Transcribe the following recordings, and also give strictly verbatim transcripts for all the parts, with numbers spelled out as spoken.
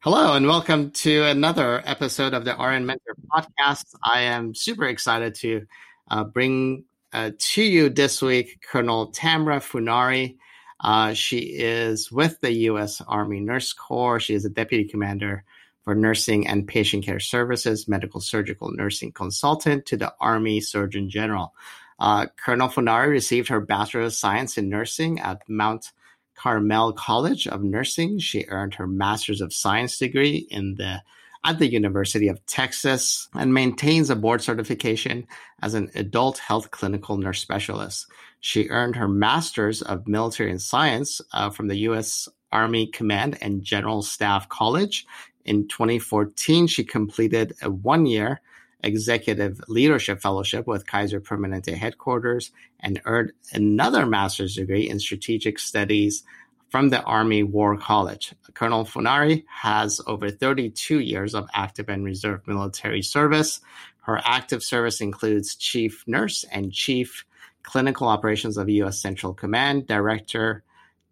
Hello and welcome to another episode of the R N Mentor podcast. I am super excited to uh, bring uh, to you this week Colonel Tamra Funari. Uh, she is with the U S. Army Nurse Corps. She is a deputy commander for nursing and patient care services, medical surgical nursing consultant to the Army Surgeon General. Uh, Colonel Funari received her Bachelor of Science in Nursing at Mount Carmel College of Nursing. She earned her Master's of Science degree in the at the University of Texas and maintains a board certification as an adult health clinical nurse specialist. She earned her Master's of Military and Science uh, from the U S. Army Command and General Staff College. In twenty fourteen, she completed a one-year Executive Leadership Fellowship with Kaiser Permanente Headquarters and earned another master's degree in strategic studies from the Army War College. Colonel Funari has over thirty-two years of active and reserve military service. Her active service includes Chief Nurse and Chief Clinical Operations of U S. Central Command, Director,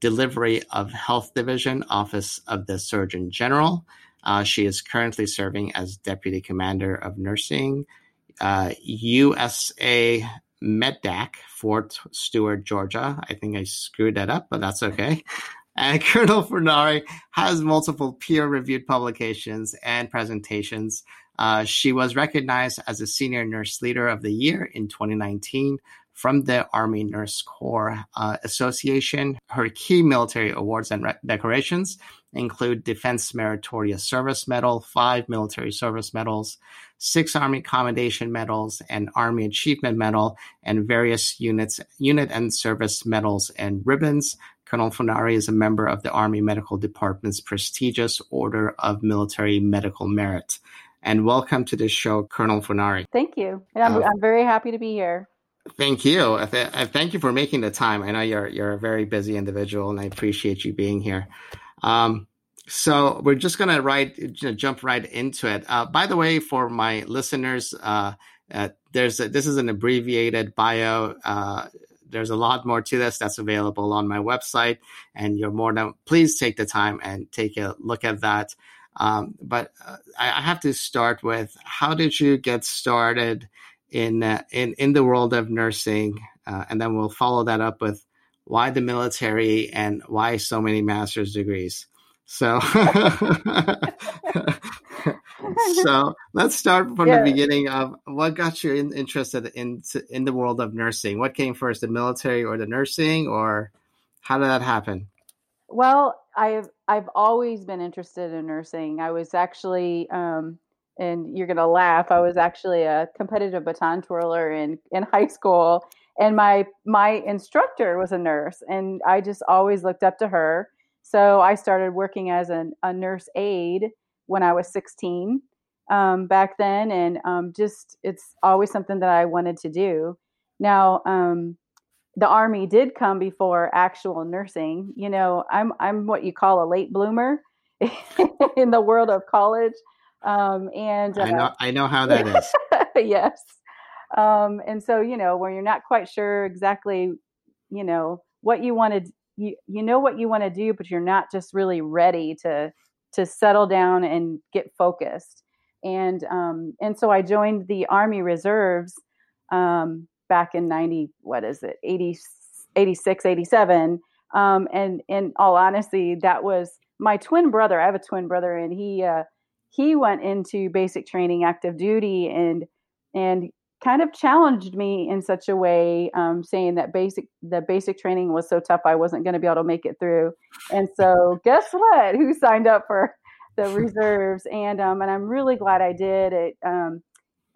Delivery of Health Division, Office of the Surgeon General. Uh, she is currently serving as Deputy Commander of Nursing, uh, U S A MedDAC, Fort Stewart, Georgia. I think I screwed that up, but that's okay. And Colonel Funari has multiple peer-reviewed publications and presentations. Uh, she was recognized as a Senior Nurse Leader of the Year in twenty nineteen from the Army Nurse Corps uh, Association. Her key military awards and re- decorations include Defense Meritorious Service Medal, five military service medals, six Army Commendation Medals, an Army Achievement Medal, and various units, unit and service medals and ribbons. Colonel Funari is a member of the Army Medical Department's prestigious Order of Military Medical Merit. And welcome to the show, Colonel Funari. Thank you. And I'm, uh, I'm very happy to be here. Thank you. I th- I thank you for making the time. I know you're you're a very busy individual, and I appreciate you being here. Um, so we're just going to right jump right into it. Uh, by the way, for my listeners, uh, uh, there's a, this is an abbreviated bio. Uh, there's a lot more to this that's available on my website, and you're more than please take the time and take a look at that. Um, but uh, I, I have to start with, how did you get started in uh, in in the world of nursing, uh, and then we'll follow that up with why the military and why so many master's degrees. So, so let's start from yeah. the beginning of what got you in, interested in in the world of nursing. What came first, the military or the nursing, or how did that happen? Well, I've I've always been interested in nursing. I was actually. Um, And you're going to laugh. I was actually a competitive baton twirler in, in high school. And my my instructor was a nurse. And I just always looked up to her. So I started working as an, a nurse aide when I was sixteen um, back then. And um, just it's always something that I wanted to do. Now, um, the Army did come before actual nursing. You know, I'm I'm what you call a late bloomer in the world of college. Um, and uh, I know, I know how that is. Yes. Um, and so, you know, when you're not quite sure exactly, you know, what you want to, you, you know, what you want to do, but you're not just really ready to, to settle down and get focused. And, um, and so I joined the Army Reserves, um, back in ninety, what is it? eighty, eighty-six, eighty-seven. Um, and in all honesty, that was my twin brother. I have a twin brother, and he, uh, He went into basic training, active duty, and and kind of challenged me in such a way, um, saying that basic the basic training was so tough I wasn't going to be able to make it through. And so guess what? Who signed up for the reserves? And um, and I'm really glad I did it. Um,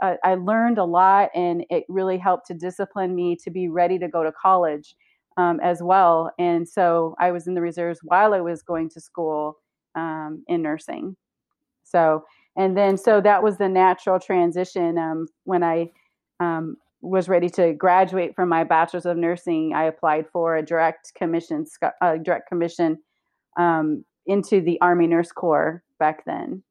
I, I learned a lot, and it really helped to discipline me to be ready to go to college um, as well. And so I was in the reserves while I was going to school um, in nursing. So and then so that was the natural transition um, when I. Um, was ready to graduate from my bachelor's of nursing. I applied for a direct commission, uh, direct commission um, into the Army Nurse Corps back then.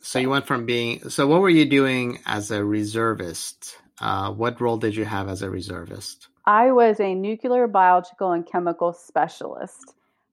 So you went from being, so what were you doing as a reservist? Uh, what role did you have as a reservist? I was a nuclear, biological, and chemical specialist,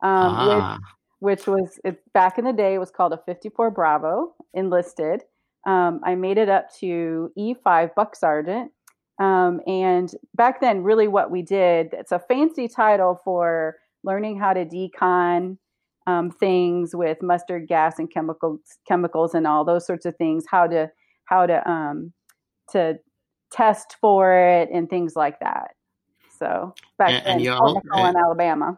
um, ah. which, which was it, back in the day, it was called a fifty-four Bravo enlisted. Um, I made it up to E five Buck Sergeant. Um, and back then, really what we did, it's a fancy title for learning how to decon um, things with mustard gas and chemicals, chemicals and all those sorts of things, how to how to um, to test for it and things like that. So back and, then, and you all, and, in Alabama.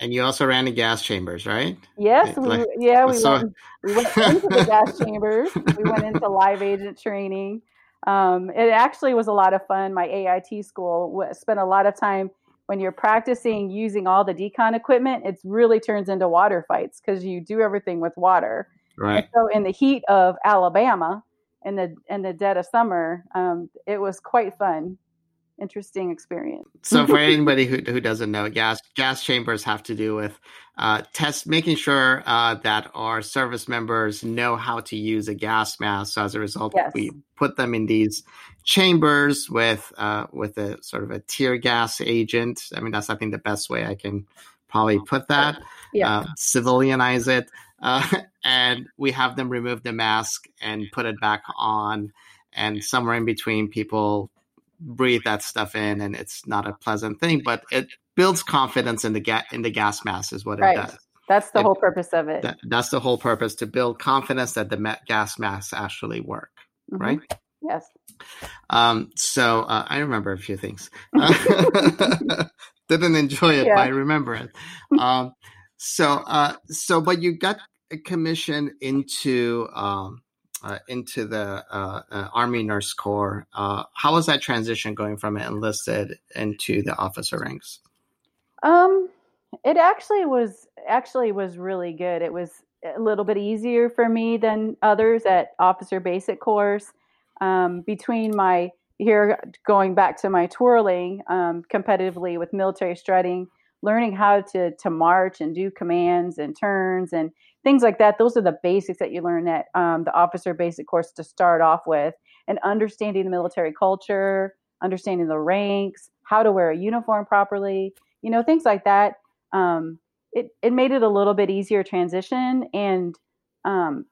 And you also ran the gas chambers, right? Yes. We, like, yeah, we, so... went, we went into the gas chambers. We went into live agent training. Um, it actually was a lot of fun. My A I T school spent a lot of time when you're practicing using all the decon equipment. It really turns into water fights because you do everything with water. Right. And so in the heat of Alabama in the in the dead of summer, um, it was quite fun. Interesting experience. So for anybody who who doesn't know, gas gas chambers have to do with uh, test, making sure uh, that our service members know how to use a gas mask. So as a result, yes. we put them in these chambers with uh, with a sort of a tear gas agent. I mean, that's I think the best way I can probably put that. Yeah. Uh, civilianize it, uh, and we have them remove the mask and put it back on. And somewhere in between, people breathe that stuff in, and it's not a pleasant thing, but it builds confidence in the ga- in the gas mask is what right. it does. That's the it, whole purpose of it. That, that's the whole purpose, to build confidence that the ma- gas masks actually work, mm-hmm. right? Yes. Um, so uh, I remember a few things. Didn't enjoy it, yeah. but I remember it. Um, so, uh, so, but you got commissioned into um, Uh, into the uh, uh, Army Nurse Corps. Uh, how was that transition going from enlisted into the officer ranks? Um, it actually was actually was really good. It was a little bit easier for me than others at Officer Basic Corps. Um, between my here going back to my twirling um, competitively with military strutting, learning how to to march and do commands and turns and things like that. Those are the basics that you learn at um, the Officer Basic Course to start off with, and understanding the military culture, understanding the ranks, how to wear a uniform properly, you know, things like that. Um, it, it made it a little bit easier transition, and um,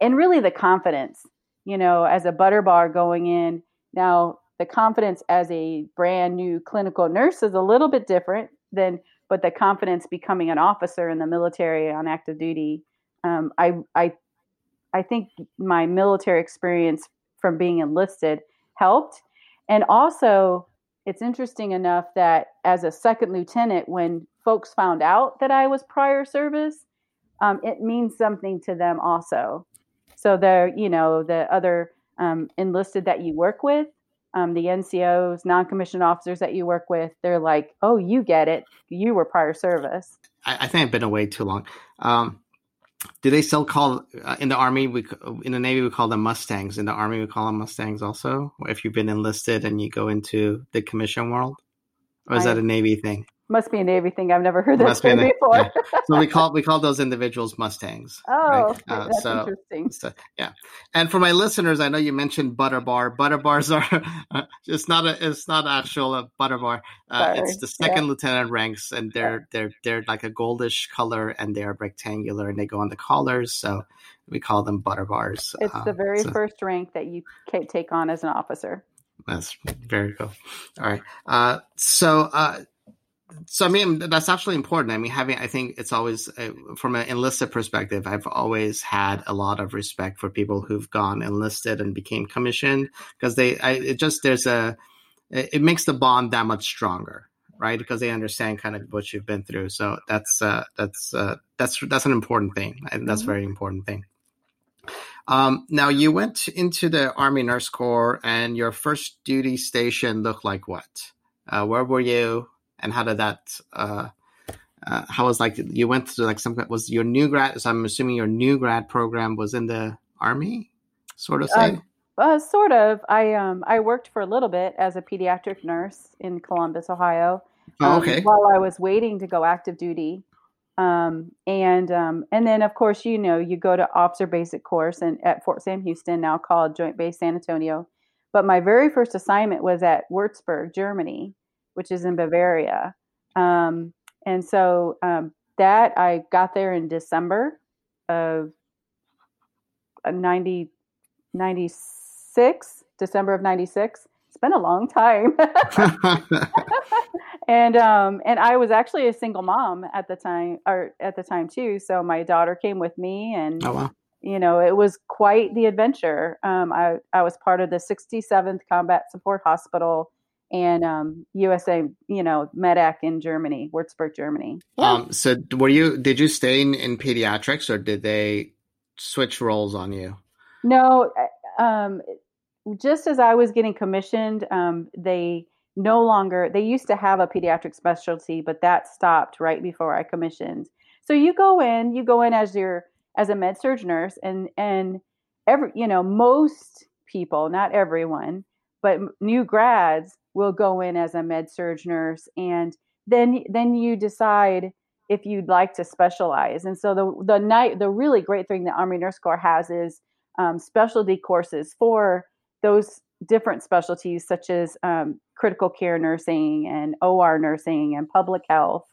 and really the confidence, you know, as a butterbar going in. Now, the confidence as a brand new clinical nurse is a little bit different than but the confidence becoming an officer in the military on active duty, um, I, I, I think my military experience from being enlisted helped. And also, it's interesting enough that as a second lieutenant, when folks found out that I was prior service, um, it means something to them also. So the, you know, the other um, enlisted that you work with, Um, the N C Os, non-commissioned officers that you work with, they're like, oh, you get it. You were prior service. I, I think I've been away too long. Um, do they still call, uh, in the Army, we in the Navy, we call them Mustangs. In the Army, we call them Mustangs also, if you've been enlisted and you go into the commission world? Or is I, that a Navy thing? Must be a Navy thing. I've never heard that term before. Yeah. So we call we call those individuals Mustangs. Oh, right? okay, uh, that's so, interesting. So, yeah, and for my listeners, I know you mentioned butter bar. Butter bars are uh, it's not a it's not actual a butter bar. Uh, it's the second yeah. lieutenant ranks, and they're yeah. they're they're like a goldish color, and they are rectangular, and they go on the collars. So we call them butter bars. It's uh, the very so. first rank that you can take on as an officer. That's very cool. All right, uh, so. Uh, So, I mean, that's actually important. I mean, having, I think it's always, uh, from an enlisted perspective, I've always had a lot of respect for people who've gone enlisted and became commissioned, because they, I, it just, there's a, it makes the bond that much stronger, right? Because they understand kind of what you've been through. So that's, uh, that's, uh, that's, that's an important thing. And that's a very important thing. Um, now you went into the Army Nurse Corps, and your first duty station looked like what? Uh, where were you? And how did that, uh, uh, how was, like, you went through, like, some, was your new grad, so I'm assuming your new grad program was in the Army, sort of thing? Uh, uh, sort of. I um I worked for a little bit as a pediatric nurse in Columbus, Ohio, um, oh, okay. while I was waiting to go active duty. Um, and, um, and then, of course, you know, you go to Officer Basic Course and at Fort Sam Houston, now called Joint Base San Antonio. But my very first assignment was at Würzburg, Germany, which is in Bavaria. Um, and so um, that I got there in December of ninety, ninety-six, December of ninety-six. It's been a long time. and um, and I was actually a single mom at the time, or at the time too. So my daughter came with me, and oh, wow. you know, it was quite the adventure. Um, I, I was part of the sixty-seventh Combat Support Hospital and um, U S A, you know, MedDAC in Germany, Würzburg, Germany. Yeah. Um, so were you, did you stay in, in pediatrics, or did they switch roles on you? No, um, just as I was getting commissioned, um, they no longer, they used to have a pediatric specialty, but that stopped right before I commissioned. So you go in, you go in as your, as a med-surg nurse, and, and every, you know, most people, not everyone, but new grads will go in as a med-surg nurse, and then then you decide if you'd like to specialize. And so the the night the really great thing the Army Nurse Corps has is um, specialty courses for those different specialties, such as um, critical care nursing and O R nursing and public health.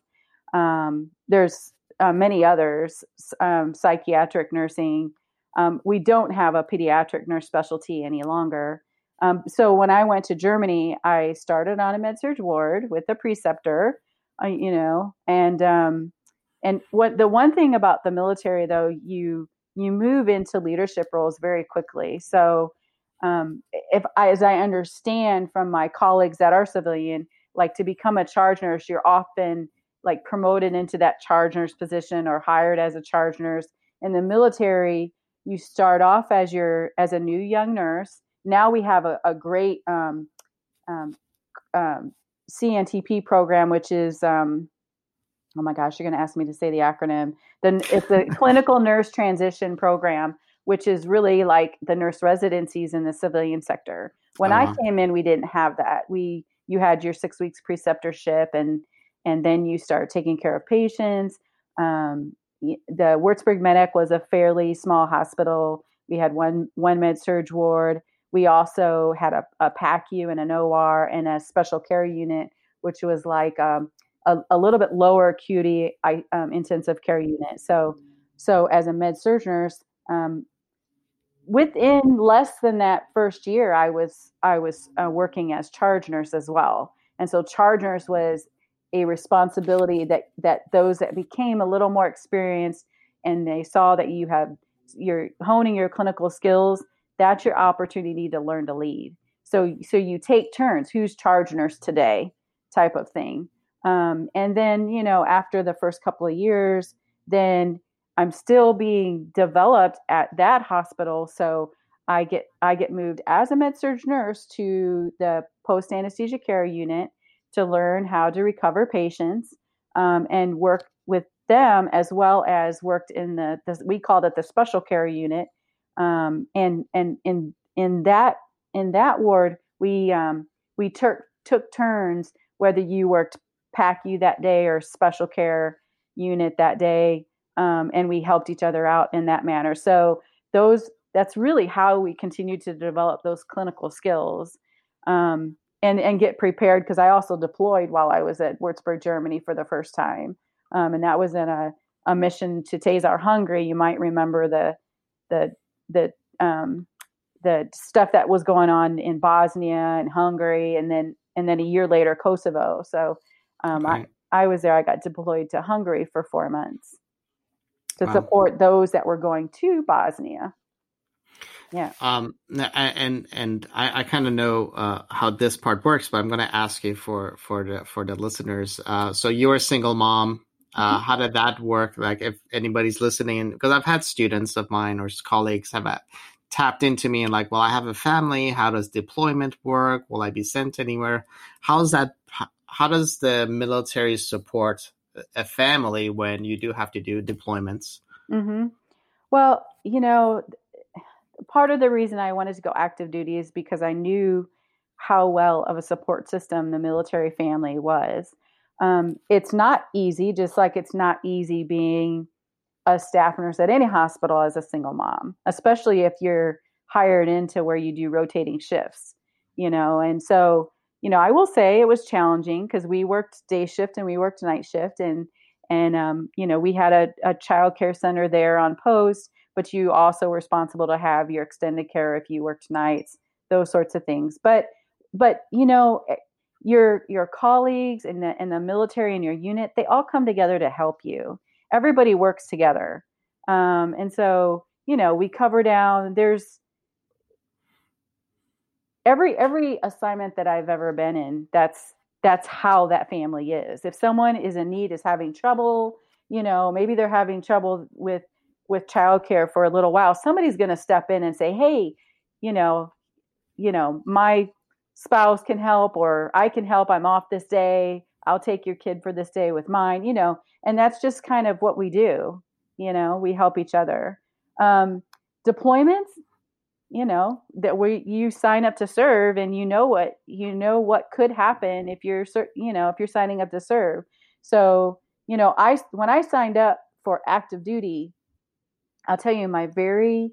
Um, there's uh, many others, um, psychiatric nursing. Um, we don't have a pediatric nurse specialty any longer. Um, so when I went to Germany, I started on a med-surg ward with a preceptor, uh, you know, and um, and what the one thing about the military, though, you you move into leadership roles very quickly. So um, if I, as I understand from my colleagues that are civilian, like to become a charge nurse, you're often like promoted into that charge nurse position or hired as a charge nurse. In the military, you start off as your as a new young nurse. Now we have a, a great um, um, um, C N T P program, which is, um, oh my gosh, you're going to ask me to say the acronym. Then it's the Clinical Nurse Transition Program, which is really like the nurse residencies in the civilian sector. When uh-huh. I came in, we didn't have that. We you had your six weeks preceptorship, and and then you start taking care of patients. Um, the Würzburg MedDAC was a fairly small hospital. We had one one med-surg ward. We also had a, a P A C U and an O R and a special care unit, which was like um, a, a little bit lower acuity I, um, intensive care unit. So, so as a med-surg nurse, um, within less than that first year, I was I was uh, working as charge nurse as well. And so, charge nurse was a responsibility that that those that became a little more experienced and they saw that you have you're honing your clinical skills. That's your opportunity to learn to lead. So, so you take turns. Who's charge nurse today? Type of thing. Um, and then, you know, after the first couple of years, then I'm still being developed at that hospital. So I get I get moved as a med-surg nurse to the post anesthesia care unit to learn how to recover patients um, and work with them, as well as worked in the, the we called it the special care unit. Um, and, and, in, in that, in that ward, we, um, we tur- took turns, whether you worked P A C U that day or special care unit that day. Um, and we helped each other out in that manner. So those, that's really how we continue to develop those clinical skills, um, and, and get prepared. Cause I also deployed while I was at Würzburg, Germany for the first time. Um, and that was in a, a mission to Tazar, Hungary. You might remember the, the, the um, the stuff that was going on in Bosnia and Hungary, and then and then a year later Kosovo. So um, right. I was there, I got deployed to Hungary for four months to wow. support those that were going to Bosnia. Yeah. Um, and and I, I kind of know uh, how this part works, but I'm going to ask you for for the, for the listeners. Uh, so you're a single mom. Uh, mm-hmm. How did that work? Like, if anybody's listening, because I've had students of mine or colleagues have uh, tapped into me and like, well, I have a family. How does deployment work? Will I be sent anywhere? How's that? How does the military support a family when you do have to do deployments? Mm-hmm. Well, you know. Part of the reason I wanted to go active duty is because I knew how well of a support system the military family was. Um, it's not easy, just like it's not easy being a staff nurse at any hospital as a single mom, especially if you're hired into where you do rotating shifts, you know. And so, you know, I will say it was challenging because we worked day shift and we worked night shift. And, and um, you know, we had a, a child care center there on post, but you also were responsible to have your extended care if you worked nights, those sorts of things. But, but you know, your your colleagues and the and the military and your unit, they all come together to help you. Everybody works together, um, and so you know we cover down. There's every every assignment that I've ever been in. That's that's how that family is. If someone is in need, is having trouble, you know, maybe they're having trouble with. with childcare for a little while, somebody's going to step in and say, hey, you know, you know, my spouse can help, or I can help. I'm off this day. I'll take your kid for this day with mine, you know, and that's just kind of what we do. You know, we help each other. Um, deployments, you know, that we, you sign up to serve and you know what, you know, what could happen if you're, you know, if you're signing up to serve. So, you know, I, when I signed up for active duty, I'll tell you, my very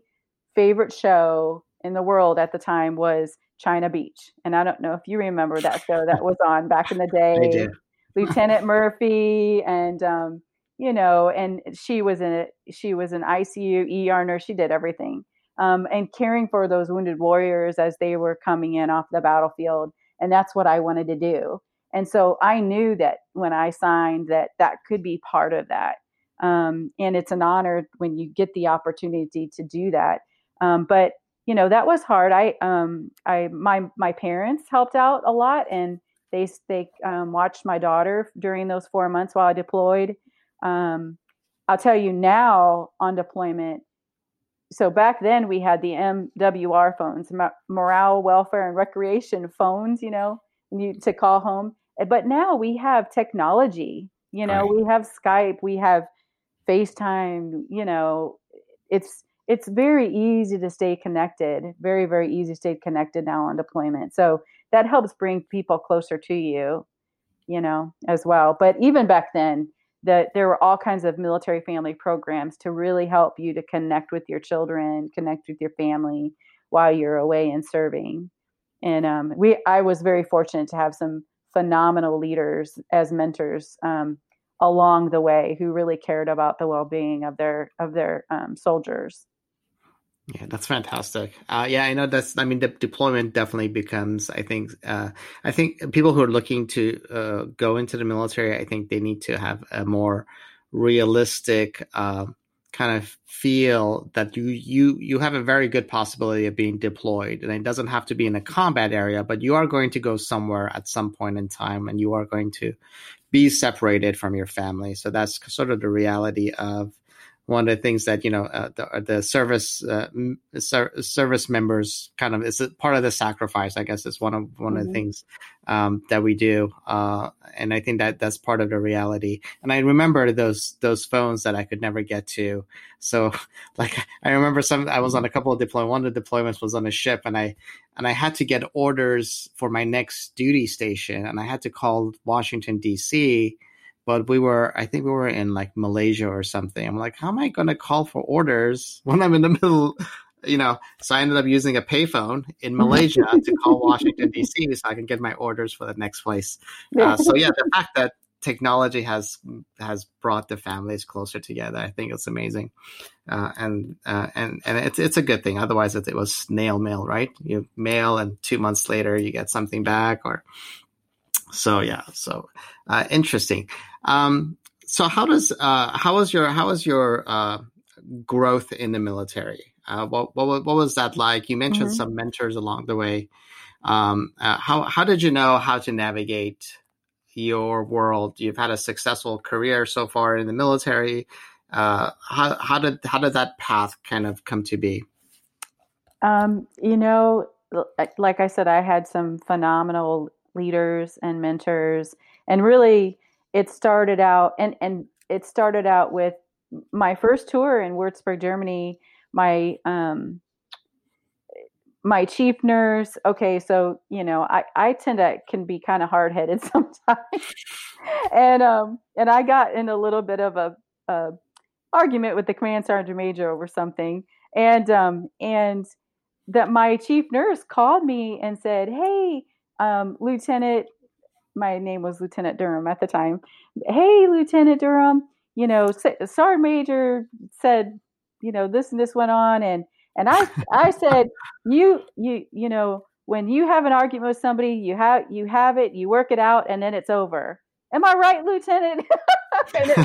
favorite show in the world at the time was China Beach. And I don't know if you remember that show that was on back in the day. I did. Lieutenant Murphy and, um, you know, and she was in it. She was an I C U, E R nurse. She did everything. Um, and caring for those wounded warriors as they were coming in off the battlefield. And that's what I wanted to do. And so I knew that when I signed that that could be part of that. Um, and it's an honor when you get the opportunity to do that. Um, but you know, that was hard. I, um, I, my, my parents helped out a lot, and they, they, um, watched my daughter during those four months while I deployed. Um, I'll tell you now on deployment. So back then we had the M W R phones, morale, welfare, and recreation phones, you know, to call home. But now we have technology, you know, right. We have Skype, we have FaceTime, you know, it's, it's very easy to stay connected, very, very easy to stay connected now on deployment. So that helps bring people closer to you, you know, as well. But even back then, that there were all kinds of military family programs to really help you to connect with your children, connect with your family while you're away and serving. And um, we, I was very fortunate to have some phenomenal leaders as mentors, um, along the way, who really cared about the well-being of their of their um, soldiers. Yeah, that's fantastic. Uh, yeah, I know that's. I mean, the deployment definitely becomes. I think. Uh, I think people who are looking to uh, go into the military, I think they need to have a more realistic uh, kind of feel that you you you have a very good possibility of being deployed, and it doesn't have to be in a combat area, but you are going to go somewhere at some point in time, and you are going to be separated from your family. So that's sort of the reality of one of the things that, you know, uh, the, the service uh, ser- service members kind of, it's part of the sacrifice, I guess, is one of one mm-hmm. of the things um, that we do. Uh, and I think that that's part of the reality. And I remember those those phones that I could never get to. So like, I remember some, I was on a couple of deployments, one of the deployments was on a ship, and I, and I had to get orders for my next duty station, and I had to call Washington, D C, but we were, I think we were in like Malaysia or something. I'm like, how am I going to call for orders when I'm in the middle, you know? So I ended up using a payphone in Malaysia to call Washington, D C so I can get my orders for the next place. Uh, so yeah, the fact that technology has has brought the families closer together, I think it's amazing, uh, and uh, and and it's it's a good thing. Otherwise, it, it was snail mail, right? You mail, and two months later, you get something back, or So yeah, so uh, interesting. Um, so how does uh, how was your how was your uh, growth in the military? Uh, what, what what was that like? You mentioned mm-hmm. some mentors along the way. Um, uh, how how did you know how to navigate your world? You've had a successful career so far in the military. Uh, how how did how did that path kind of come to be? Um, you know, like I said, I had some phenomenal leaders and mentors, and really, it started out and and it started out with my first tour in Würzburg, Germany. My um, my chief nurse. Okay, so you know, I, I tend to can be kind of hard headed sometimes, and um, and I got in a little bit of a, a argument with the command sergeant major over something, and um, and that my chief nurse called me and said, "Hey, um, Lieutenant," my name was Lieutenant Durham at the time. "Hey, Lieutenant Durham, you know, Sergeant Major said, you know, this and this went on." And, and I, I said, you, you, you know, when you have an argument with somebody, you have, you have it, you work it out, and then it's over. Am I right, Lieutenant? And it,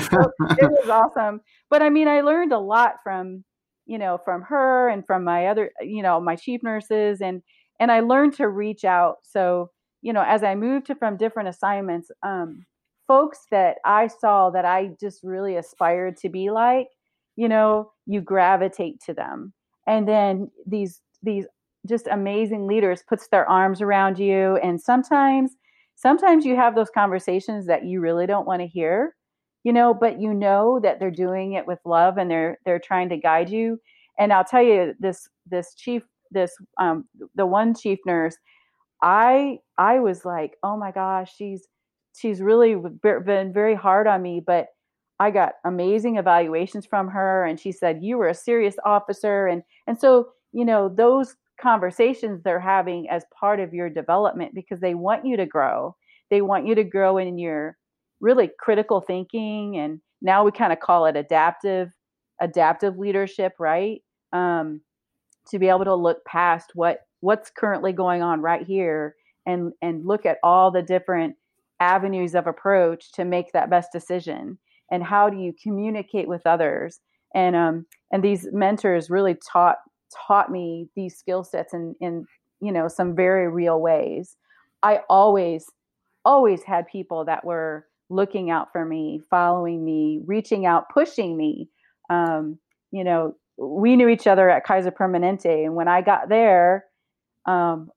it was awesome. But I mean, I learned a lot from, you know, from her and from my other, you know, my chief nurses, and, and I learned to reach out. So, you know, as I moved to, from different assignments, um, folks that I saw that I just really aspired to be like, you know, you gravitate to them. And then these, these just amazing leaders puts their arms around you. And sometimes, sometimes you have those conversations that you really don't want to hear, you know, but you know that they're doing it with love, and they're, they're trying to guide you. And I'll tell you this, this chief, this, um, the one chief nurse, I, I was like, oh my gosh, she's, she's really been very hard on me, but I got amazing evaluations from her, and she said, you were a serious officer. And, and so, you know, those conversations they're having as part of your development, because they want you to grow. They want you to grow in your really critical thinking. And now we kind of call it adaptive, adaptive leadership, right? Um, to be able to look past what, what's currently going on right here, and, and look at all the different avenues of approach to make that best decision. And how do you communicate with others? And um, and these mentors really taught taught me these skill sets in, in, you know, some very real ways. I always, always had people that were looking out for me, following me, reaching out, pushing me. Um, you know, we knew each other at Kaiser Permanente. And when I got there, um,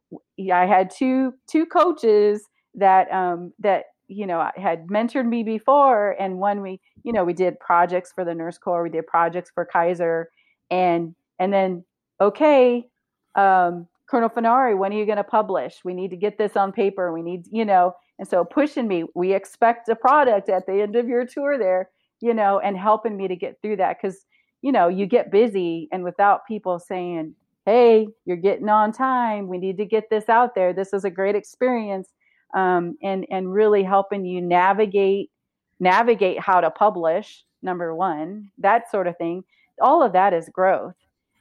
I had two two coaches that um, that. you know, I had mentored me before. And one, we, you know, we did projects for the Nurse Corps, we did projects for Kaiser, and, and then, okay, um, Colonel Funari, when are you going to publish? We need to get this on paper. We need, you know, and so pushing me, we expect a product at the end of your tour there, you know, and helping me to get through that. Cause you know, you get busy, and without people saying, hey, you're getting on time, we need to get this out there, this is a great experience. Um, and, and really helping you navigate, navigate how to publish, number one, that sort of thing. All of that is growth.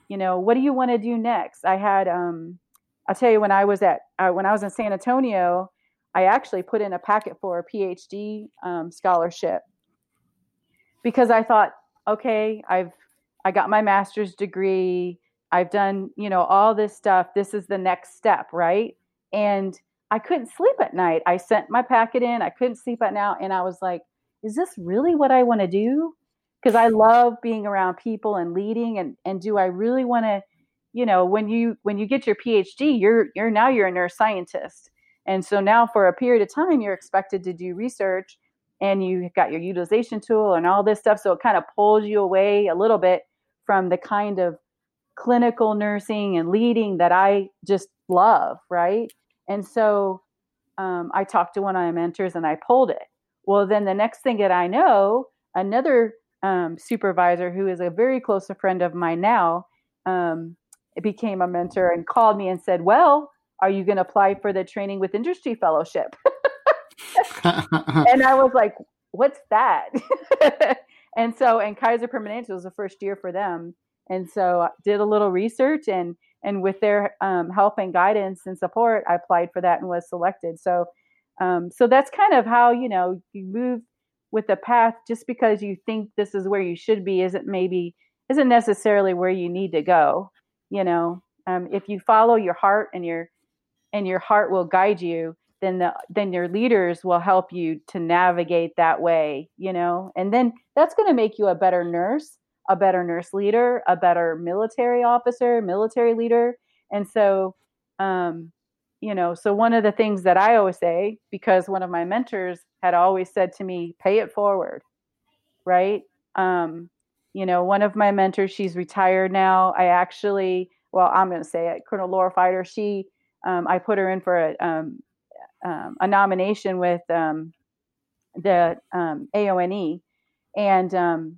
You know, what do you want to do next? I had, um, I'll tell you, when I was at, uh, when I was in San Antonio, I actually put in a packet for a PhD um, scholarship, because I thought, okay, I've, I got my master's degree, I've done, you know, all this stuff, this is the next step, right? And I couldn't sleep at night. I sent my packet in. I couldn't sleep at night. And I was like, is this really what I want to do? Because I love being around people and leading. And, and do I really want to, you know, when you, when you get your PhD, you're, you're now you're a neuroscientist. And so now for a period of time, you're expected to do research, and you got your utilization tool and all this stuff. So it kind of pulls you away a little bit from the kind of clinical nursing and leading that I just love, right? And so um, I talked to one of my mentors, and I pulled it. Well, then the next thing that I know, another um, supervisor who is a very close friend of mine now um, became a mentor and called me and said, well, are you going to apply for the training with industry fellowship? And I was like, what's that? And so, and Kaiser Permanente was the first year for them. And so I did a little research, and And with their um, help and guidance and support, I applied for that and was selected. So Um, so that's kind of how, you know, you move with a path. Just because you think this is where you should be, isn't maybe, isn't necessarily where you need to go. You know, um, if you follow your heart and your, and your heart will guide you, then the, then your leaders will help you to navigate that way, you know, and then that's going to make you a better nurse, a better nurse leader, a better military officer, military leader. And so, um, you know, so one of the things that I always say, because one of my mentors had always said to me, pay it forward. Right. Um, you know, one of my mentors, she's retired now. I actually, well, I'm going to say it, Colonel Laura Fighter. She, um, I put her in for a, um, um, a nomination with, um, the, um, A O N E, and, um,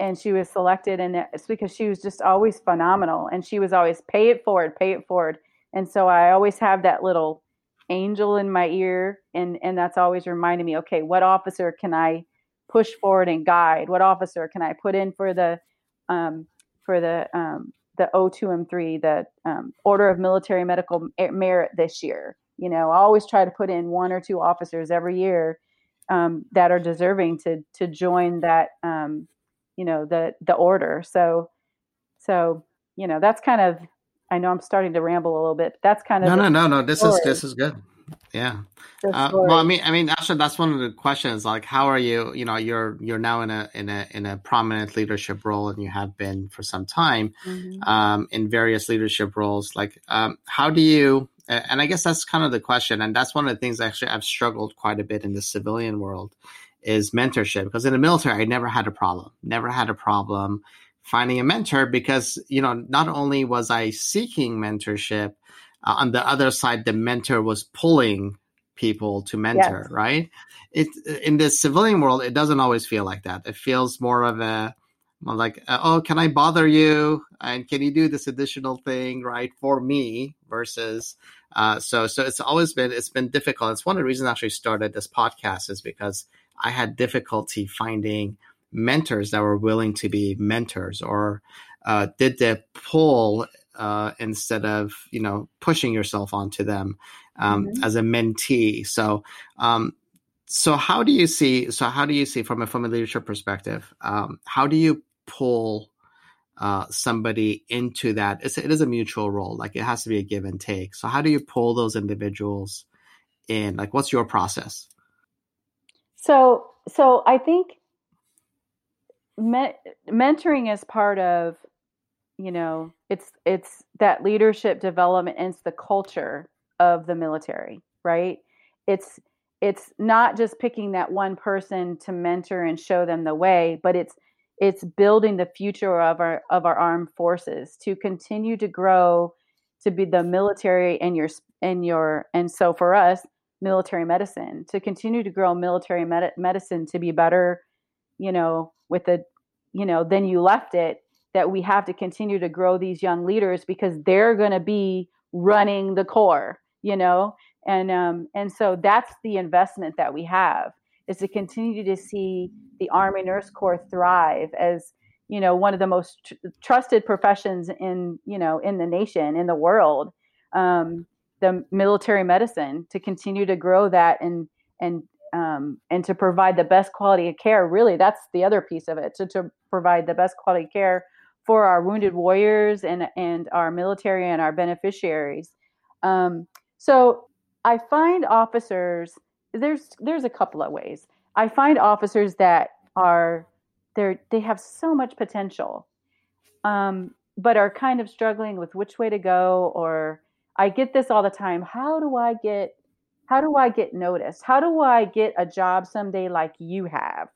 and she was selected, and it's because she was just always phenomenal. And she was always pay it forward, pay it forward. And so I always have that little angel in my ear, and, and that's always reminding me, okay, what officer can I push forward and guide? What officer can I put in for the, um, for the, um, the O two M three, the, um, Order of Military Medical Merit this year? You know, I always try to put in one or two officers every year, um, that are deserving to, to join that, um, you know, the, the order. So, so, you know, that's kind of, I know I'm starting to ramble a little bit. But that's kind of no, no, no, no. This story. is this is good. Yeah. Uh, well, I mean, I mean, actually, that's one of the questions. Like, how are you? You know, you're you're now in a in a in a prominent leadership role, and you have been for some time, mm-hmm. um, in various leadership roles. Like, um, how do you? And I guess that's kind of the question, and that's one of the things actually I've struggled quite a bit in the civilian world is mentorship, because in the military I never had a problem. Never had a problem. Finding a mentor, because, you know, not only was I seeking mentorship, uh, on the other side, the mentor was pulling people to mentor, yes. right? It, in the civilian world, it doesn't always feel like that. It feels more of a, like, oh, can I bother you? And can you do this additional thing, right, for me versus, uh, so, so it's always been, it's been difficult. It's one of the reasons I actually started this podcast is because I had difficulty finding mentors that were willing to be mentors, or uh, did they pull uh, instead of, you know, pushing yourself onto them um, mm-hmm. as a mentee. So, um, so how do you see? So how do you see from a from a leadership perspective? Um, how do you pull uh, somebody into that? It's, it is a mutual role, like it has to be a give and take. So how do you pull those individuals in? Like, what's your process? So, so I think. Me- mentoring is part of, you know, it's, it's that leadership development, and it's the culture of the military, right? It's, it's not just picking that one person to mentor and show them the way, but it's, it's building the future of our, of our armed forces to continue to grow, to be the military and your, and your, and so for us, military medicine, to continue to grow military med- medicine, to be better, you know, with the, you know, then you left it, that we have to continue to grow these young leaders, because they're going to be running the Corps, you know? And, um, and so that's the investment that we have, is to continue to see the Army Nurse Corps thrive as, you know, one of the most tr- trusted professions in, you know, in the nation, in the world, um, the military medicine, to continue to grow that and, and, Um, and to provide the best quality of care. Really, that's the other piece of it. So to provide the best quality of care for our wounded warriors and, and our military and our beneficiaries. Um, so I find officers, there's, there's a couple of ways. I find officers that are, they're, they have so much potential, um, but are kind of struggling with which way to go. Or I get this all the time. How do I get How do I get noticed? How do I get a job someday like you have?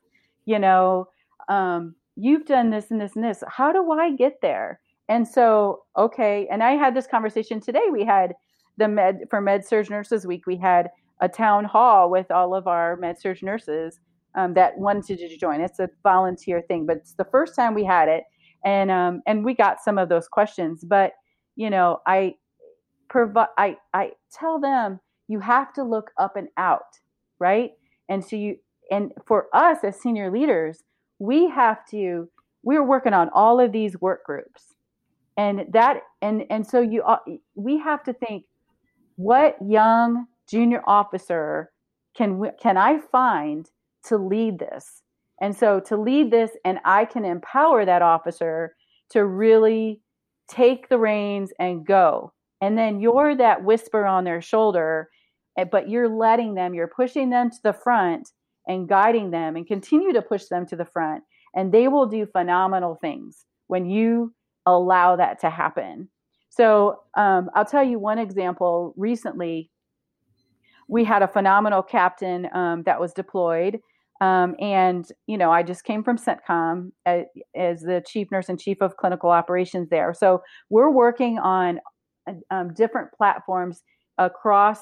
You know, um, you've done this and this and this. How do I get there? And so, okay. And I had this conversation today. We had the med for Med Surg Nurses Week. We had a town hall with all of our Med Surg nurses um, that wanted to join. It's a volunteer thing, but it's the first time we had it, and um, and we got some of those questions. But you know, I provide. I I tell them. You have to look up and out, right? And so you, and for us as senior leaders, we have to, we're working on all of these work groups, and that, and, and so you, we have to think, what young junior officer can we, can I find to lead this? And so to lead this, and I can empower that officer to really take the reins and go. And then you're that whisper on their shoulder, but you're letting them, you're pushing them to the front and guiding them, and continue to push them to the front. And they will do phenomenal things when you allow that to happen. So um, I'll tell you one example. Recently, we had a phenomenal captain um, that was deployed. Um, and, you know, I just came from CENTCOM as, as the chief nurse and chief of clinical operations there. So we're working on um, different platforms across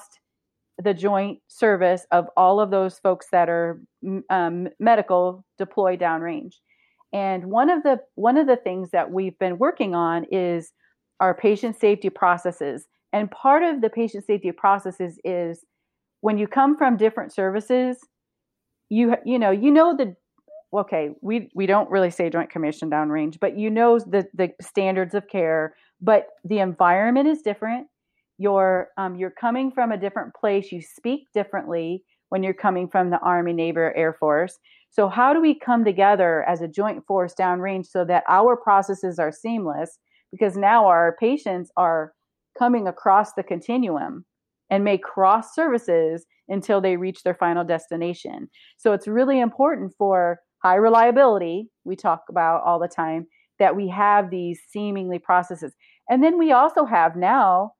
the joint service of all of those folks that are um, medical deployed downrange. And one of the one of the things that we've been working on is our patient safety processes. And part of the patient safety processes is when you come from different services, you you know, you know the, okay, we, we don't really say Joint Commission downrange, but you know the, the standards of care, but the environment is different. You're, um, you're coming from a different place. You speak differently when you're coming from the Army, Navy, or Air Force. So how do we come together as a joint force downrange so that our processes are seamless? Because now our patients are coming across the continuum and may cross services until they reach their final destination. So it's really important for high reliability, we talk about all the time, that we have these seemingly processes. And then we also have now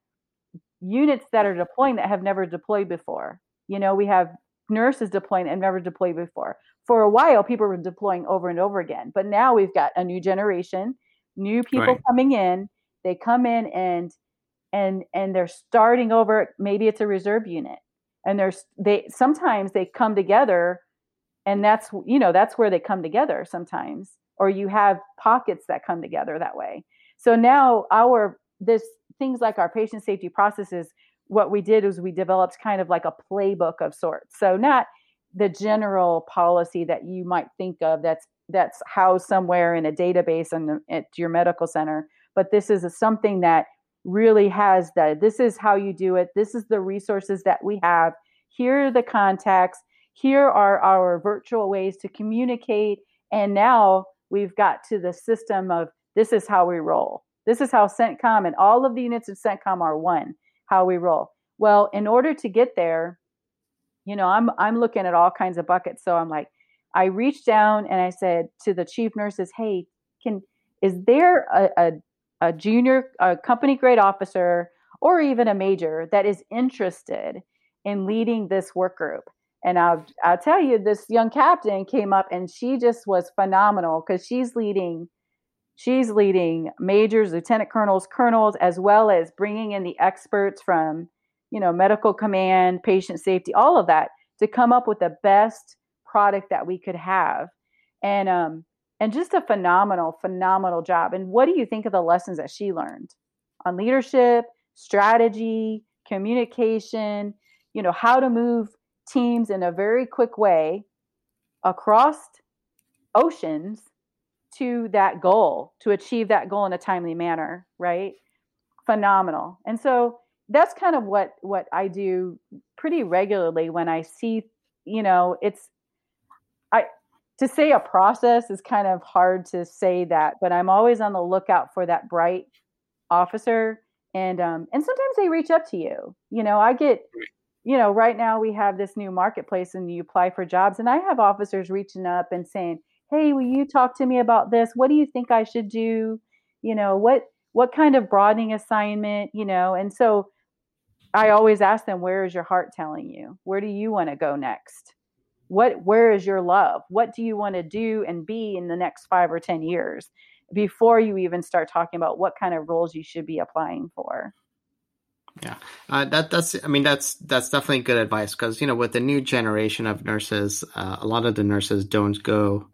units that are deploying that have never deployed before. You know, we have nurses deploying and never deployed before. For a while, people were deploying over and over again, but now we've got a new generation, new people right. coming in. They come in and and and they're starting over. Maybe it's a reserve unit, and there's they sometimes they come together, and that's you know that's where they come together sometimes, or you have pockets that come together that way. So now our this things like our patient safety processes, what we did is we developed kind of like a playbook of sorts. So not the general policy that you might think of that's that's housed somewhere in a database and at your medical center, but this is a, something that really has the, this is how you do it. This is the resources that we have. Here are the contacts. Here are our virtual ways to communicate. And now we've got to the system of, this is how we roll. This is how CENTCOM and all of the units of CENTCOM are one, how we roll. Well, in order to get there, you know, I'm, I'm looking at all kinds of buckets. So I'm like, I reached down and I said to the chief nurses, hey, can, is there a, a, a junior, a company grade officer, or even a major that is interested in leading this work group? And I'll, I'll tell you, this young captain came up and she just was phenomenal because she's leading She's leading majors, lieutenant colonels, colonels, as well as bringing in the experts from, you know, medical command, patient safety, all of that, to come up with the best product that we could have. And um, and just a phenomenal, phenomenal job. And what do you think of the lessons that she learned on leadership, strategy, communication, you know, how to move teams in a very quick way across oceans to that goal, to achieve that goal in a timely manner, right? Phenomenal. And so that's kind of what, what I do pretty regularly when I see, you know, it's, I, to say a process is kind of hard to say that, but I'm always on the lookout for that bright officer. And, um, and sometimes they reach up to you, you know, I get, you know, right now we have this new marketplace and you apply for jobs, and I have officers reaching up and saying, hey, will you talk to me about this? What do you think I should do? You know, what, what kind of broadening assignment, you know? And so I always ask them, where is your heart telling you? Where do you want to go next? What, where is your love? What do you want to do and be in the next five or ten years before you even start talking about what kind of roles you should be applying for? Yeah, uh, that that's I mean, that's that's definitely good advice, because, you know, with the new generation of nurses, uh, a lot of the nurses don't go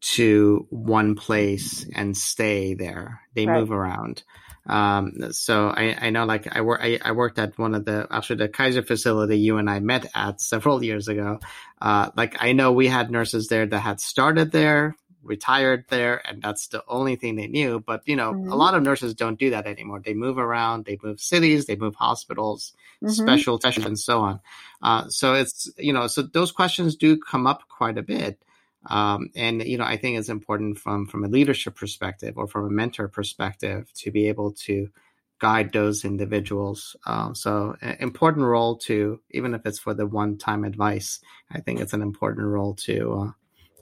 to one place and stay there. They right. move around. Um, so I, I know, like I work, I, I worked at one of the, actually the Kaiser facility you and I met at several years ago. Uh, like I know we had nurses there that had started there, retired there, and that's the only thing they knew. But, you know, mm-hmm. a lot of nurses don't do that anymore. They move around, they move cities, they move hospitals, mm-hmm. special sessions and so on. Uh, so it's, you know, so those questions do come up quite a bit. Um, and, you know, I think it's important from, from a leadership perspective or from a mentor perspective to be able to guide those individuals. Um, so an important role to, even if it's for the one-time advice, I think it's an important role to, uh,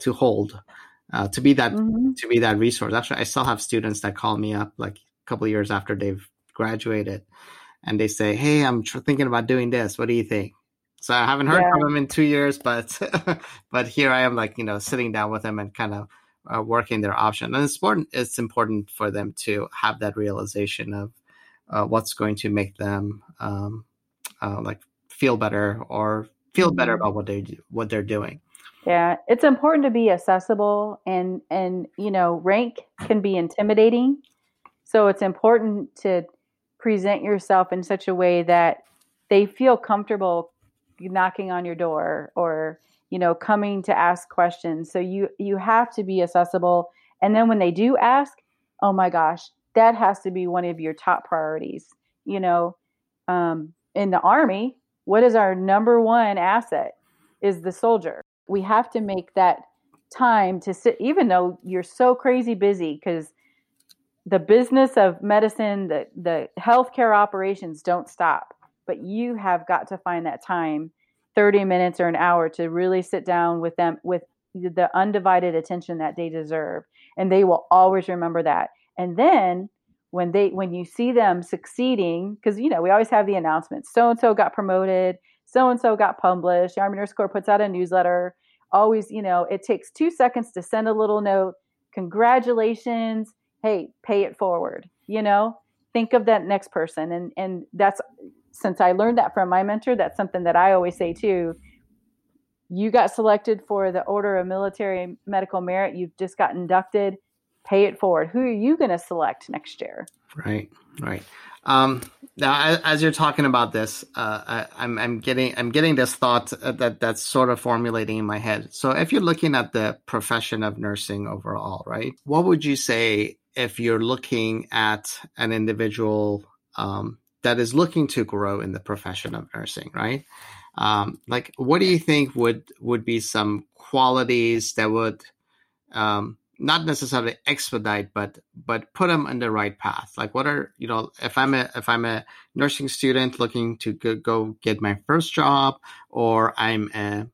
to hold, uh, to be that, mm-hmm. to be that resource. Actually, I still have students that call me up like a couple of years after they've graduated and they say, "Hey, I'm tr- thinking about doing this. What do you think?" So I haven't heard yeah. from him in two years, but but here I am, like, you know, sitting down with them and kind of uh, working their option. And it's important. It's important for them to have that realization of uh, what's going to make them um, uh, like feel better or feel better about what they do, what they're doing. Yeah, it's important to be accessible, and and you know, rank can be intimidating, so it's important to present yourself in such a way that they feel comfortable knocking on your door or, you know, coming to ask questions. So you, you have to be accessible. And then when they do ask, oh my gosh, that has to be one of your top priorities. You know, um, in the Army, what is our number one asset is the soldier. We have to make that time to sit, even though you're so crazy busy, because the business of medicine, the, the healthcare operations don't stop. But you have got to find that time, thirty minutes or an hour, to really sit down with them with the undivided attention that they deserve. And they will always remember that. And then when they, when you see them succeeding, because, you know, we always have the announcements, so-and-so got promoted, so-and-so got published, the Army Nurse Corps puts out a newsletter, always, you know, it takes two seconds to send a little note, congratulations, hey, pay it forward, you know, think of that next person. And, and that's, since I learned that from my mentor, that's something that I always say too. You got selected for the Order of Military Medical Merit. You've just got inducted. Pay it forward. Who are you going to select next year? Right, right. Um, now, as you're talking about this, uh, I, I'm, I'm getting I'm getting this thought that that's sort of formulating in my head. So, if you're looking at the profession of nursing overall, right, what would you say if you're looking at an individual? Um, that is looking to grow in the profession of nursing, right? Um, like, what do you think would, would be some qualities that would um, not necessarily expedite, but, but put them on the right path? Like, what are, you know, if I'm a, if I'm a nursing student looking to go, go get my first job, or I'm a,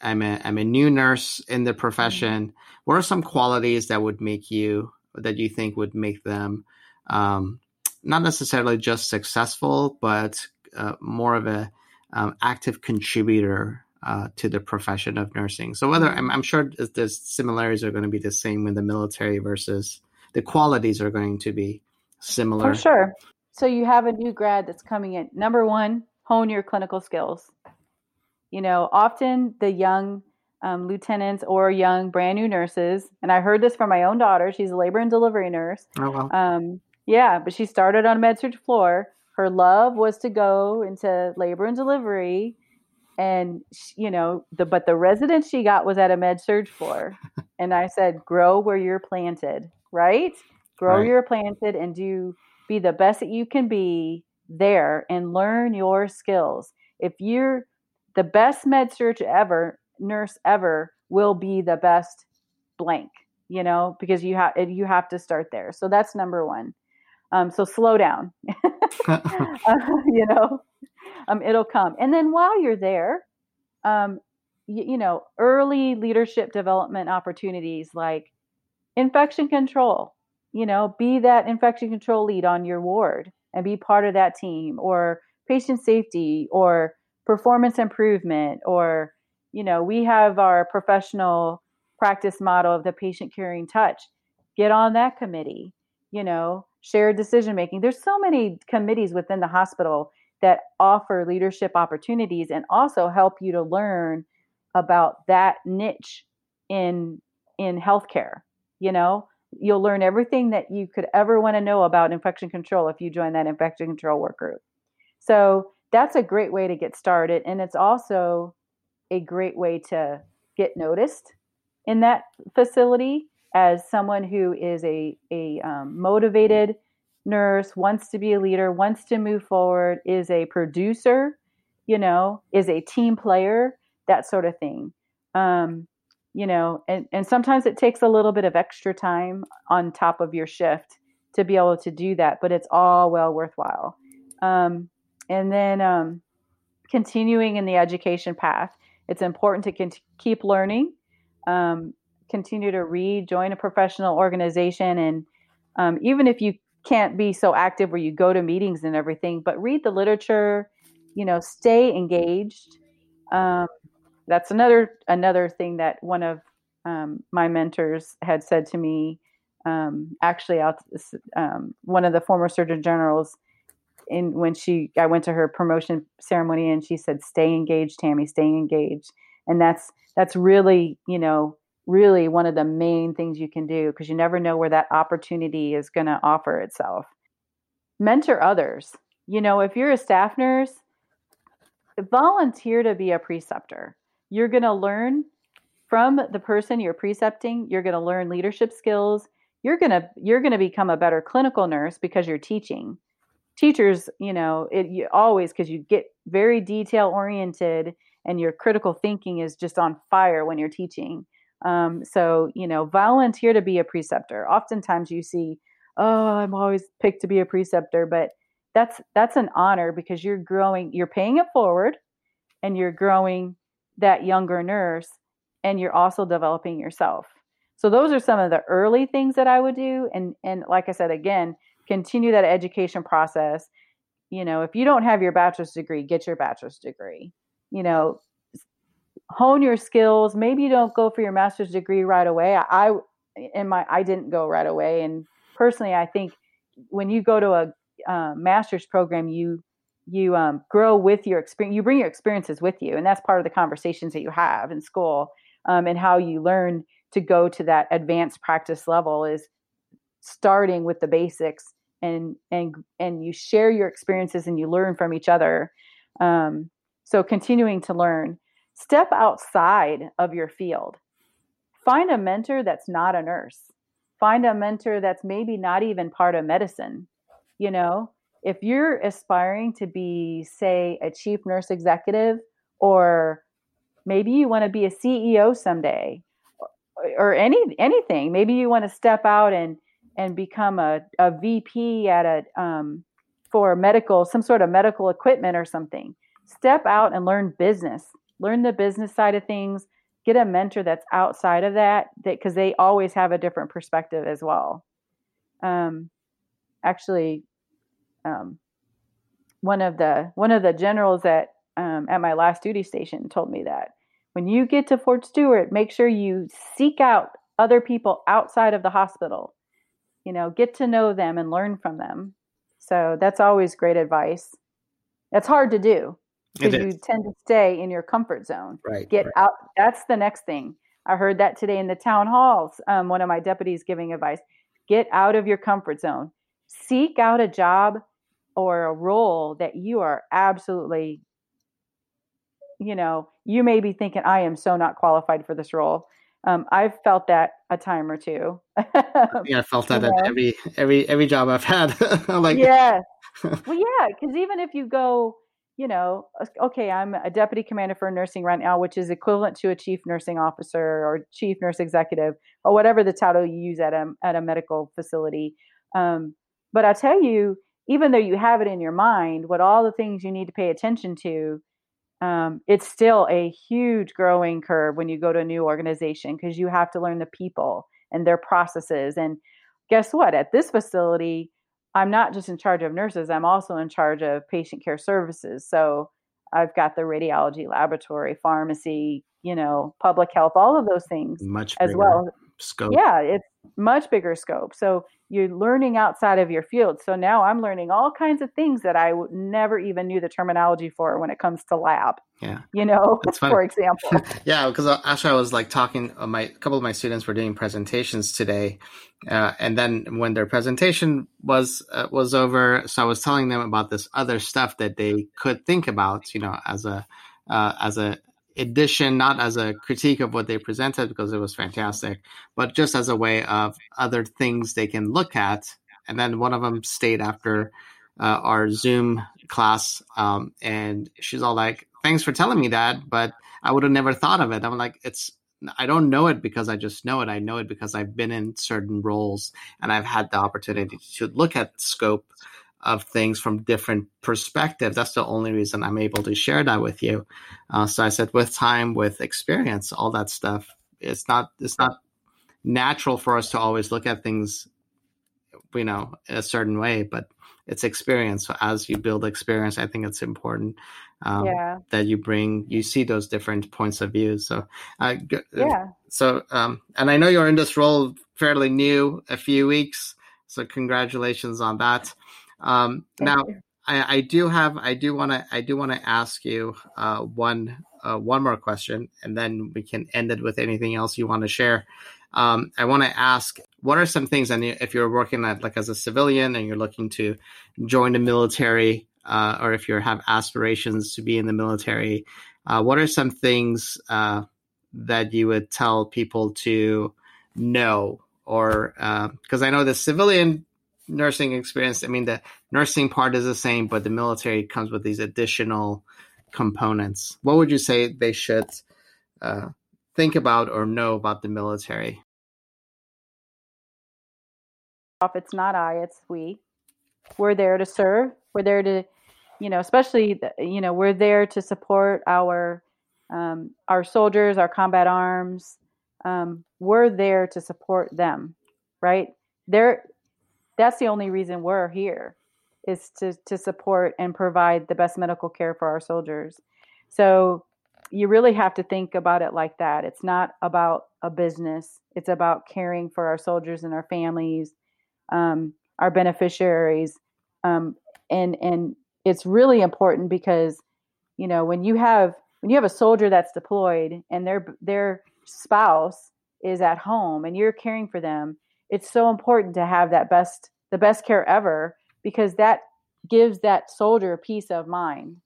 I'm a, I'm a new nurse in the profession, what are some qualities that would make you, that you think would make them, um, not necessarily just successful, but uh, more of a um, active contributor uh, to the profession of nursing? So whether I'm, I'm sure the similarities are going to be the same with the military versus the qualities are going to be similar. For sure. So you have a new grad that's coming in. Number one, hone your clinical skills. You know, often the young um, lieutenants or young brand new nurses, and I heard this from my own daughter. She's a labor and delivery nurse. Oh, well. Um, Yeah, but she started on med surg floor. Her love was to go into labor and delivery, and she, you know, the but the residence she got was at a med surg floor. And I said, "Grow where you're planted, right? Grow right. You're planted and do be the best that you can be there, and learn your skills. If you're the best med surg ever, nurse ever, will be the best blank, you know, because you have you have to start there. So that's number one." Um, so slow down, uh, you know, um, it'll come. And then while you're there, um, you, you know, early leadership development opportunities like infection control, you know, be that infection control lead on your ward and be part of that team, or patient safety, or performance improvement, or, you know, we have our professional practice model of the patient caring touch. Get on that committee, you know. Shared decision-making. There's so many committees within the hospital that offer leadership opportunities and also help you to learn about that niche in, in healthcare. You know, you'll learn everything that you could ever want to know about infection control if you join that infection control work group. So that's a great way to get started. And it's also a great way to get noticed in that facility as someone who is a, a um, motivated nurse, wants to be a leader, wants to move forward, is a producer, you know, is a team player, that sort of thing. Um, you know, and, and sometimes it takes a little bit of extra time on top of your shift to be able to do that, but it's all well worthwhile. Um, and then um, continuing in the education path, it's important to con- keep learning, um, continue to read, join a professional organization. And um, even if you can't be so active where you go to meetings and everything, but read the literature, you know, stay engaged. Um, that's another, another thing that one of um, my mentors had said to me, um, actually out, um, one of the former Surgeon Generals, in when she, I went to her promotion ceremony, and she said, stay engaged, Tammy, stay engaged. And that's, that's really, you know, really one of the main things you can do, because you never know where that opportunity is going to offer itself. Mentor others. You know, if you're a staff nurse, volunteer to be a preceptor. You're going to learn from the person you're precepting. You're going to learn leadership skills. You're going to, you're going to become a better clinical nurse because you're teaching. Teachers, you know, it you always, because you get very detail oriented and your critical thinking is just on fire when you're teaching. Um, so, you know, volunteer to be a preceptor. Oftentimes you see, oh, I'm always picked to be a preceptor, but that's, that's an honor, because you're growing, you're paying it forward, and you're growing that younger nurse, and you're also developing yourself. So those are some of the early things that I would do. And, and like I said, again, continue that education process. You know, if you don't have your bachelor's degree, get your bachelor's degree, you know, hone your skills. Maybe you don't go for your master's degree right away. I, in my, I didn't go right away. And personally, I think when you go to a uh, master's program, you, you um, grow with your experience, you bring your experiences with you. And that's part of the conversations that you have in school, um, and how you learn to go to that advanced practice level is starting with the basics. And, and, and you share your experiences and you learn from each other. Um, so continuing to learn, step outside of your field, find a mentor that's not a nurse, find a mentor that's maybe not even part of medicine. You know, if you're aspiring to be, say, a chief nurse executive, or maybe you want to be a C E O someday, or any, anything, maybe you want to step out and and become a, a V P at a, um, for medical, some sort of medical equipment or something. Step out and learn business, learn the business side of things, get a mentor that's outside of that, that, cause they always have a different perspective as well. Um, actually, um, one of the, one of the generals at, um, at my last duty station told me that when you get to Fort Stewart, make sure you seek out other people outside of the hospital. You know, get to know them and learn from them. So that's always great advice. That's hard to do because you tend to stay in your comfort zone. Right, get right. out. That's the next thing. I heard that today in the town halls. Um, one of my deputies giving advice. Get out of your comfort zone. Seek out a job or a role that you are absolutely, you know, you may be thinking, I am so not qualified for this role. Um, I've felt that a time or two. Yeah, I felt that at every every every job I've had. Like, yeah, well, yeah, because even if you go, you know, okay, I'm a deputy commander for nursing right now, which is equivalent to a chief nursing officer or chief nurse executive or whatever the title you use at a at a medical facility. Um, but I tell you, even though you have it in your mind, what all the things you need to pay attention to. Um, it's still a huge growing curve when you go to a new organization, because you have to learn the people and their processes. And guess what? At this facility, I'm not just in charge of nurses. I'm also in charge of patient care services. So I've got the radiology laboratory, pharmacy, you know, public health, all of those things much as well. Scope. Yeah, it's much bigger scope. So you're learning outside of your field. So now I'm learning all kinds of things that I w- never even knew the terminology for when it comes to lab. Yeah, you know, for example. Yeah, because actually I was like talking. Uh, my a couple of my students were doing presentations today, uh, and then when their presentation was uh, was over, so I was telling them about this other stuff that they could think about, you know, as a uh, as a. addition, not as a critique of what they presented, because it was fantastic, but just as a way of other things they can look at and then one of them stayed after uh, our Zoom class, um, and she's all like, "Thanks for telling me that, but I would have never thought of it." I'm like, "It's I don't know it because I just know it. I know it because I've been in certain roles and I've had the opportunity to look at scope of things from different perspectives. That's the only reason I'm able to share that with you." Uh, so I said, with time, with experience, all that stuff, it's not it's not natural for us to always look at things, you know, in a certain way, but it's experience. So as you build experience, I think it's important um, yeah. that you bring, you see those different points of view. So, uh, yeah. So, um, and I know you're in this role fairly new, a few weeks. So congratulations on that. Um, now I, I do have, I do want to, I do want to ask you uh, one, uh, one more question, and then we can end it with anything else you want to share. Um, I want to ask, what are some things, and if you're working at like as a civilian and you're looking to join the military, uh, or if you have aspirations to be in the military, uh, what are some things uh, that you would tell people to know? Or, uh, because I know the civilian nursing experience, I mean, the nursing part is the same, but the military comes with these additional components. What would you say they should uh, think about or know about the military? It's not I, it's we. We're there to serve. We're there to, you know, especially, you know, we're there to support our um, our soldiers, our combat arms. Um, we're there to support them, right? They're That's the only reason we're here, is to, to support and provide the best medical care for our soldiers. So you really have to think about it like that. It's not about a business. It's about caring for our soldiers and our families, um, our beneficiaries. Um, and, and it's really important because, you know, when you have, when you have a soldier that's deployed and their, their spouse is at home and you're caring for them, it's so important to have that best, the best care ever, because that gives that soldier peace of mind,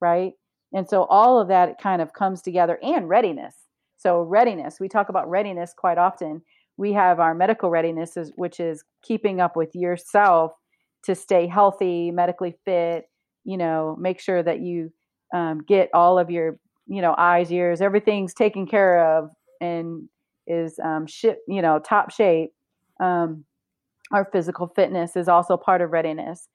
right? And so all of that kind of comes together, and readiness. So readiness, we talk about readiness quite often. We have our medical readiness, which is keeping up with yourself to stay healthy, medically fit, you know, make sure that you um, get all of your, you know, eyes, ears, everything's taken care of and is um, ship, you know, top shape. Um, our physical fitness is also part of readiness.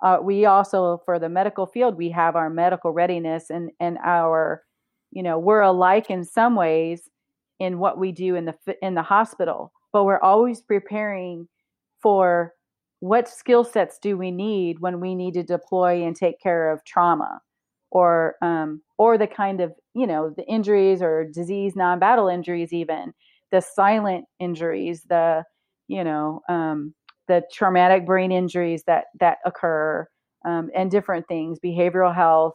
Uh, we also, for the medical field, we have our medical readiness, and, and our, you know, we're alike in some ways in what we do in the, in the hospital, but we're always preparing for what skill sets do we need when we need to deploy and take care of trauma, or, um, or the kind of, you know, the injuries or disease, non-battle injuries, even the silent injuries, the, you know, um, the traumatic brain injuries that, that occur, um, and different things, behavioral health,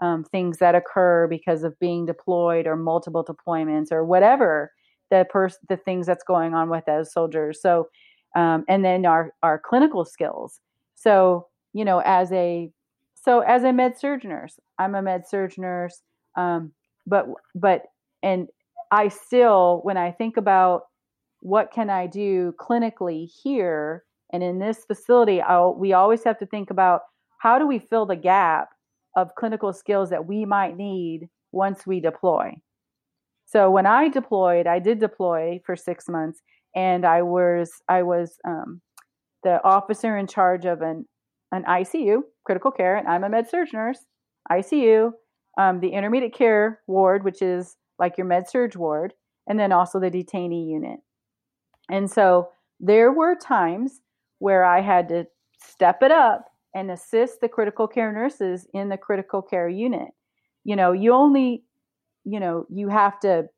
um, things that occur because of being deployed or multiple deployments or whatever the pers- the things that's going on with those soldiers. So, um, and then our, our clinical skills. So, you know, as a, so as a med surg nurse, I'm a med surg nurse. Um, but, but, and I still, when I think about, what can I do clinically here? And in this facility, I'll, we always have to think about, how do we fill the gap of clinical skills that we might need once we deploy? So when I deployed, I did deploy for six months and I was, I was um, the officer in charge of an, an I C U, critical care, and I'm a med surg nurse, I C U, um, the intermediate care ward, which is like your med surg ward, and then also the detainee unit. And so there were times where I had to step it up and assist the critical care nurses in the critical care unit. You know, you only, you know, you have to,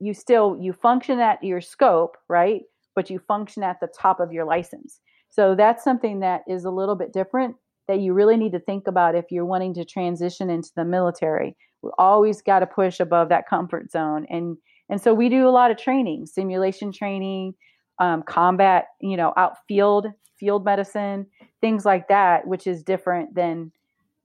you still, you function at your scope, right? But you function at the top of your license. So that's something that is a little bit different that you really need to think about if you're wanting to transition into the military. We always got to push above that comfort zone. And, and so we do a lot of training, simulation training, Um, combat, you know, out field, field medicine, things like that, which is different than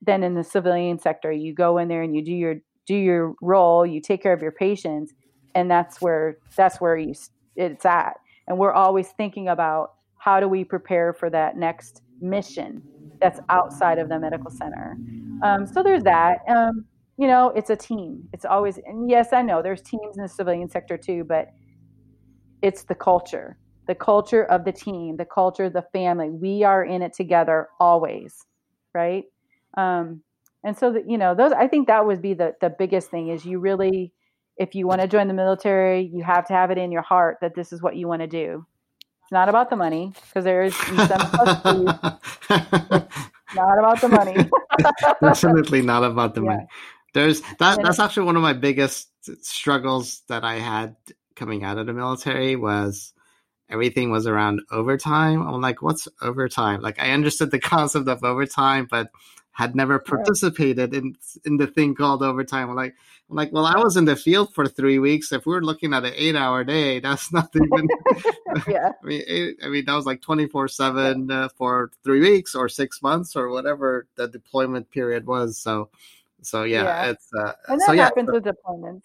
than in the civilian sector. You go in there and you do your do your role, you take care of your patients, and that's where that's where you it's at. And we're always thinking about how do we prepare for that next mission that's outside of the medical center? Um, so there's that. Um, you know, it's a team. It's always, and yes, I know there's teams in the civilian sector too, but it's the culture, the culture of the team, the culture of the family. We are in it together always, right? Um, and so, the, you know, those, I think that would be the, the biggest thing is you really, if you want to join the military, you have to have it in your heart that this is what you want to do. It's not about the money, because there is some not about the money. Definitely not about the yeah. money. There's that. That's actually one of my biggest struggles that I had coming out of the military was everything was around overtime. I'm like, what's overtime? Like, I understood the concept of overtime, but had never participated in in the thing called overtime. I'm like, I'm like, well, I was in the field for three weeks. If we're looking at an eight-hour day, that's not even. yeah. I mean, eight, I mean, that was like twenty-four seven uh, for three weeks or six months or whatever the deployment period was. So, so yeah, yeah. it's uh, and that so, happens yeah, with so, deployments.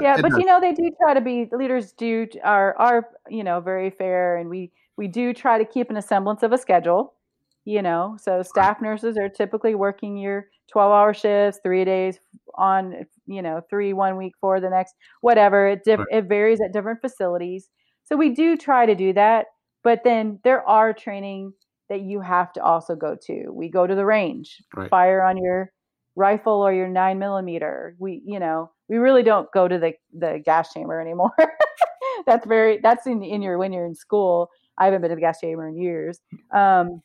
Yeah, uh, but you know, they do try to be leaders. Do are are you know very fair, and we we do try to keep an semblance of a schedule. You know, so staff nurses are typically working your twelve-hour shifts, three days on, you know, three one week, four the next, whatever. It diff- it varies at different facilities. So we do try to do that, but then there are training that you have to also go to. We go to the range, right. Fire on your rifle or your nine millimeter. We, you know, we really don't go to the the gas chamber anymore. that's very that's in in your when you're in school. I haven't been to the gas chamber in years. Um,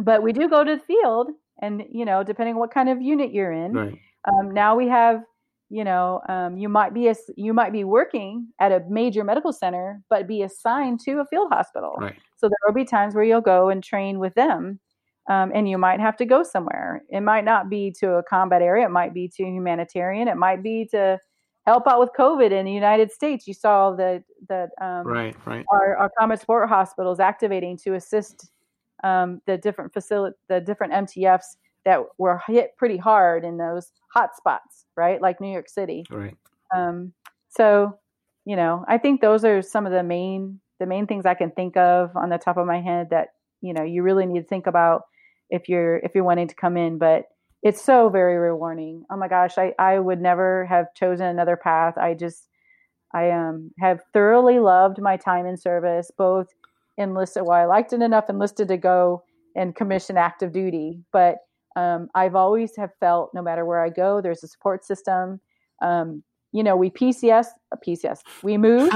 But we do go to the field and, you know, depending on what kind of unit you're in, right. um, now we have, you know, um, you might be, a, you might be working at a major medical center, but be assigned to a field hospital. Right. So there will be times where you'll go and train with them um, and you might have to go somewhere. It might not be to a combat area. It might be to humanitarian. It might be to help out with COVID in the United States. You saw that, that um, right, right. our, our combat support hospitals activating to assist Um, the different facility, the different M T Fs that were hit pretty hard in those hot spots, right? Like New York City. Right. Um, so, you know, I think those are some of the main, the main things I can think of on the top of my head that, you know, you really need to think about if you're, if you're wanting to come in, but it's so very rewarding. Oh my gosh. I, I would never have chosen another path. I just, I um, have thoroughly loved my time in service, both enlisted. Well, I liked it enough enlisted to go and commission active duty, but um, I've always have felt no matter where I go, there's a support system. Um, you know, we P C S, uh, P C S, we move.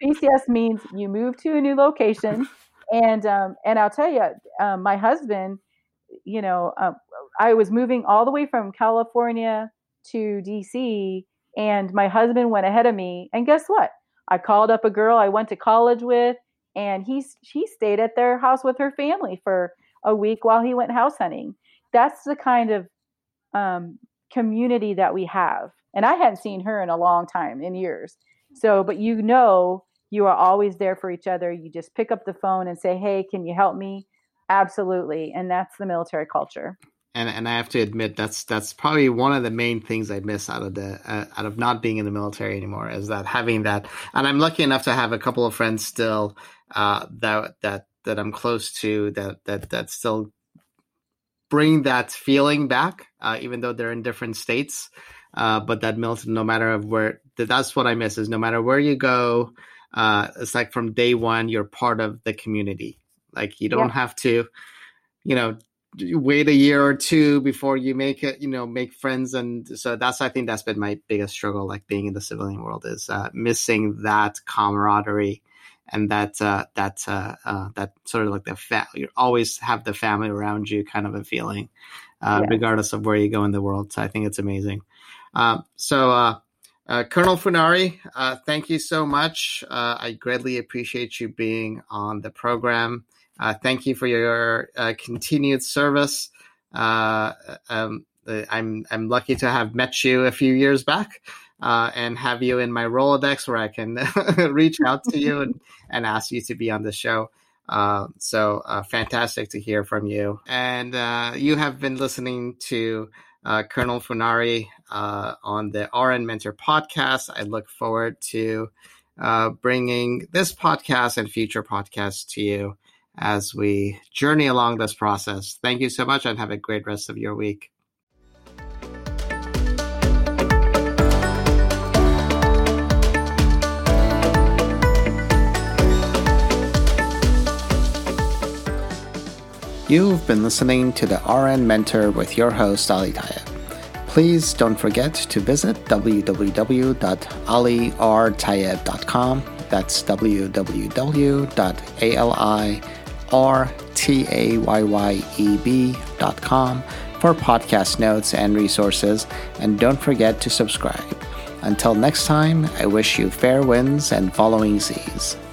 P C S means you move to a new location, and um, and I'll tell you, uh, my husband, you know, uh, I was moving all the way from California to D C, and my husband went ahead of me, and guess what? I called up a girl I went to college with. And he, she stayed at their house with her family for a week while he went house hunting. That's the kind of um, community that we have. And I hadn't seen her in a long time, in years. So, but you know, you are always there for each other. You just pick up the phone and say, hey, can you help me? Absolutely. And that's the military culture. And and I have to admit, that's that's probably one of the main things I miss out of the uh, out of not being in the military anymore is that having that. And I'm lucky enough to have a couple of friends still uh, that that that I'm close to that that that still bring that feeling back, uh, even though they're in different states. Uh, but that military, no matter where, that's what I miss is no matter where you go, uh, it's like from day one you're part of the community. Like you don't yeah. have to, you know. Wait a year or two before you make it, you know, make friends. And so that's, I think that's been my biggest struggle, like being in the civilian world is uh, missing that camaraderie and that, uh, that, uh, uh, that sort of like the fa- you always have the family around you kind of a feeling, uh, yeah. regardless of where you go in the world. So I think it's amazing. Um, so, uh, Uh, Colonel Funari, uh, thank you so much. Uh, I greatly appreciate you being on the program. Uh, thank you for your uh, continued service. Uh, um, I'm I'm lucky to have met you a few years back uh, and have you in my Rolodex where I can reach out to you and, and ask you to be on the show. Uh, so uh, fantastic to hear from you. And uh, you have been listening to Uh, Colonel Funari uh, on the R N Mentor podcast. I look forward to uh, bringing this podcast and future podcasts to you as we journey along this process. Thank you so much and have a great rest of your week. You've been listening to the R N Mentor with your host, Ali Tayeb. Please don't forget to visit w w w dot ali r tayeb dot com. That's w w w dot ali r tayeb dot com for podcast notes and resources. And don't forget to subscribe. Until next time, I wish you fair winds and following seas.